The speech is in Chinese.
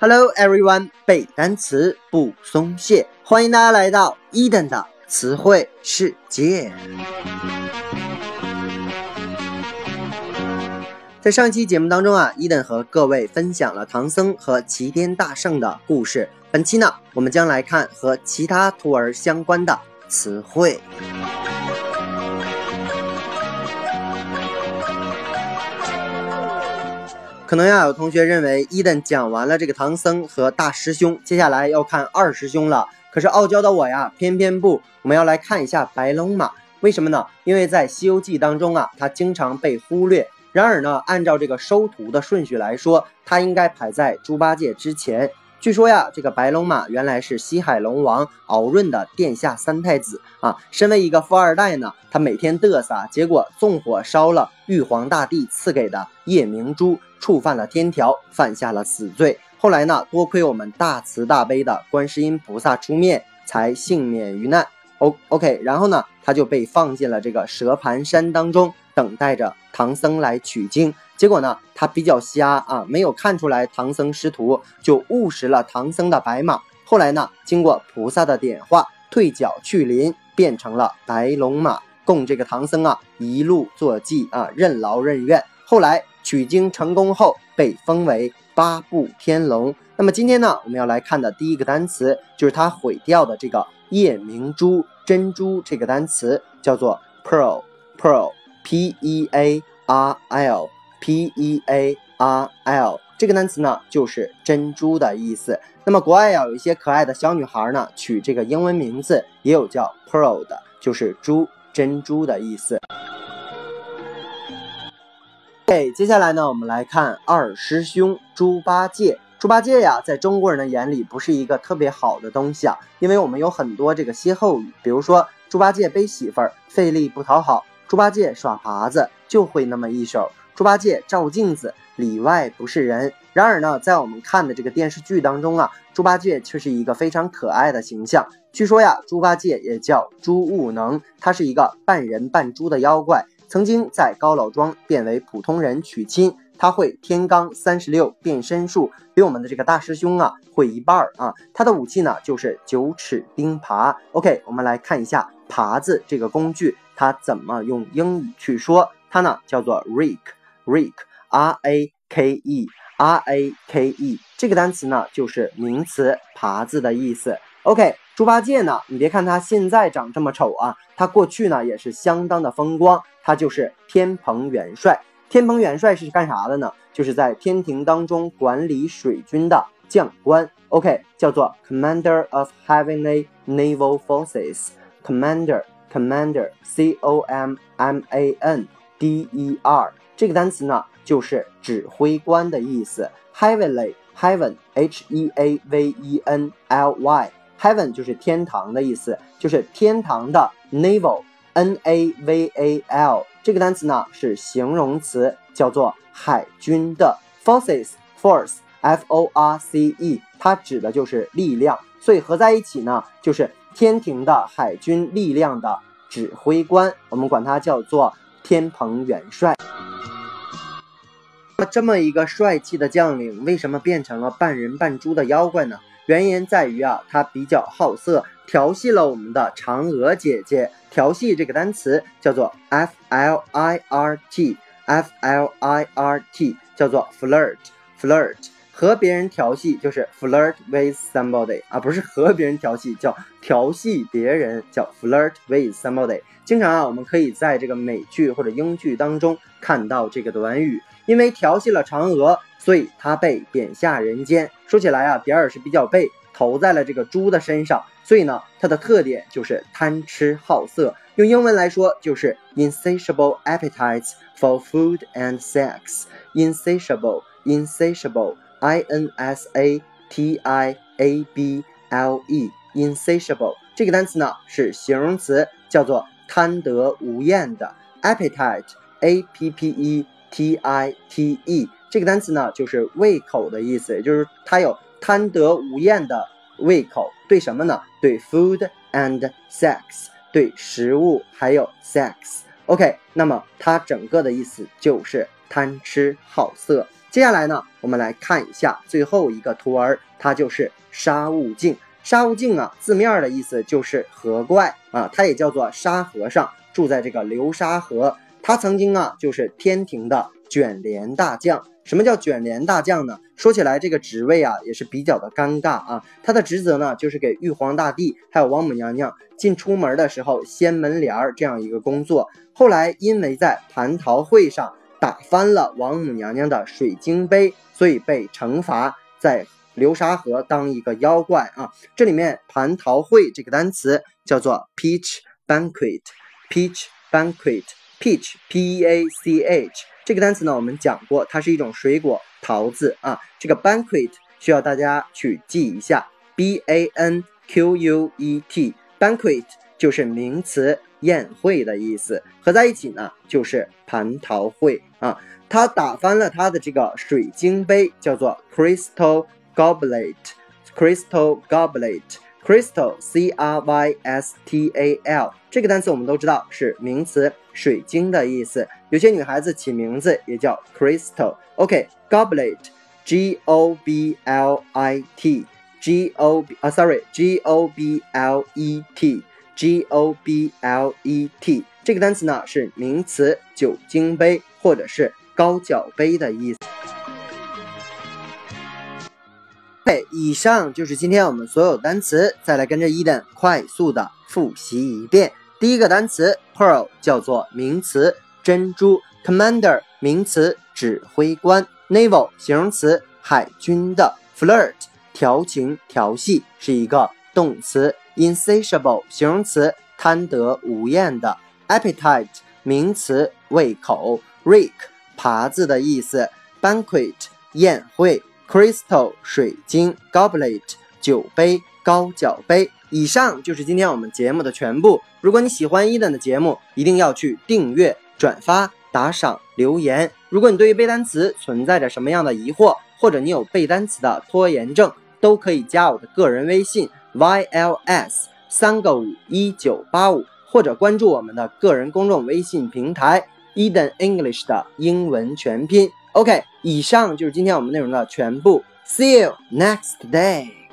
Hello everyone， 背单词不松懈，欢迎大家来到Eden的词汇世界。在上期节目当中Eden和各位分享了唐僧和齐天大圣的故事。本期呢，我们将来看和其他徒儿相关的词汇。可能有同学认为Eden讲完了这个唐僧和大师兄，接下来要看二师兄了。可是傲娇的我偏偏不，我们要来看一下白龙马。为什么呢？因为在西游记当中它经常被忽略。然而呢，按照这个收徒的顺序来说，它应该排在猪八戒之前。据说这个白龙马原来是西海龙王敖闰的殿下三太子身为一个富二代呢，他每天嘚瑟，结果纵火烧了玉皇大帝赐给的夜明珠，触犯了天条，犯下了死罪。后来呢，多亏我们大慈大悲的观世音菩萨出面，才幸免于难。OK， 然后呢，他就被放进了这个蛇盘山当中，等待着唐僧来取经。结果呢，他比较瞎没有看出来唐僧师徒，就误食了唐僧的白马。后来呢，经过菩萨的点化，退脚去林，变成了白龙马，供这个唐僧一路坐骑任劳任怨。后来取经成功后，被封为八部天龙。那么今天呢，我们要来看的第一个单词，就是他毁掉的这个夜明珠珍珠，这个单词叫做 Pearl， P-E-A-R-L。Pearl 这个单词呢，就是珍珠的意思。那么国外有一些可爱的小女孩呢，取这个英文名字也有叫 Pearl 的，就是珍珠的意思。接下来呢，我们来看二师兄猪八戒。猪八戒在中国人的眼里不是一个特别好的东西因为我们有很多这个歇后语，比如说猪八戒背媳妇儿费力不讨好，猪八戒耍耙子就会那么一手，猪八戒照镜子里外不是人。然而呢，在我们看的这个电视剧当中猪八戒却是一个非常可爱的形象。据说猪八戒也叫猪悟能，他是一个半人半猪的妖怪，曾经在高老庄变为普通人娶亲。他会天罡36变身术，比我们的这个大师兄会一半他的武器呢，就是九齿钉耙。OK， 我们来看一下耙子这个工具，它怎么用英语去说？它呢叫做 rake， R-A-K-E， 这个单词呢就是名词耙子的意思。OK， 猪八戒呢，你别看他现在长这么丑他过去呢也是相当的风光，他就是天蓬元帅。天蓬元帅是干啥的呢？就是在天庭当中管理水军的将官。OK， 叫做 Commander of Heavenly Naval Forces。Commander C-O-M-M-A-N-D-E-R 这个单词呢，就是指挥官的意思。Heavenly Heaven H-E-A-V-E-N-L-Y Heaven 就是天堂的意思，就是天堂的 Naval N-A-V-A-L 这个单词呢是形容词，叫做海军的。 Forces Force F-O-R-C-E 它指的就是力量，所以合在一起呢，就是天庭的海军力量的指挥官，我们管它叫做天蓬元帅。这么一个帅气的将领，为什么变成了半人半猪的妖怪呢？原因在于他比较好色，调戏了我们的嫦娥姐姐。调戏这个单词叫做 F-L-I-R-T， 叫做 flirt， 和别人调戏就是 flirt with somebody 不是和别人调戏，叫调戏别人，叫 flirt with somebody。 经常我们可以在这个美剧或者英剧当中看到这个短语，因为调戏了嫦娥，所以他被贬下人间。说起来比尔是比较被投在了这个猪的身上，所以呢，它的特点就是贪吃好色，用英文来说就是 insatiable appetites for food and sex。 insatiable I-N-S-A-T-I-A-B-L-E Insatiable 这个单词呢是形容词，叫做贪得无厌的。 Appetite A-P-P-E-T-I-T-E 这个单词呢就是胃口的意思，也就是它有贪得无厌的胃口，对什么呢？对 food and sex， 对食物还有 sex。 OK， 那么它整个的意思就是贪吃好色。接下来呢，我们来看一下最后一个徒儿，它就是沙悟净。沙悟净啊，字面的意思就是河怪啊，它也叫做沙和尚，住在这个流沙河。他曾经啊，就是天庭的卷帘大将。什么叫卷帘大将呢？说起来这个职位啊，也是比较的尴尬啊。他的职责呢，就是给玉皇大帝还有王母娘娘进出门的时候掀门帘儿这样一个工作。后来因为在蟠桃会上打翻了王母娘娘的水晶杯，所以被惩罚，在流沙河当一个妖怪啊。这里面蟠桃会这个单词叫做 peach banquet， peach banquet。Peach P-E-A-C-H 这个单词呢，我们讲过，它是一种水果，桃子啊。这个 banquet 需要大家去记一下 B-A-N-Q-U-E-T banquet 就是名词，宴会的意思，合在一起呢就是蟠桃会啊。他打翻了他的这个水晶杯，叫做 crystal goblet， crystal goblet。Crystal C-R-Y-S-T-A-L 这个单词我们都知道是名词，水晶的意思。有些女孩子起名字也叫 crystal。 OK， goblet G-O-B-L-I-T G-O-B-L-E-T G-O-B-L-E-T 这个单词呢是名词，酒精杯或者是高脚杯的意思。以上就是今天我们所有单词，再来跟着Eden快速的复习一遍。第一个单词 Pearl 叫做名词，珍珠。 Commander 名词，指挥官。 Naval 形容词，海军的。 Flirt 调情调戏，是一个动词。 Insatiable 形容词，贪得无厌的。 Appetite 名词，胃口。 Rake 耙子的意思。 Banquet 宴会。Crystal 水晶， Goblet 酒杯，高脚杯。以上就是今天我们节目的全部。如果你喜欢Eden的节目，一定要去订阅、转发、打赏、留言。如果你对于背单词存在着什么样的疑惑，或者你有背单词的拖延症，都可以加我的个人微信 YLS351985，或者关注我们的个人公众微信平台 Eden English 的英文全拼。OK， 以上就是今天我们内容的全部。See you next day.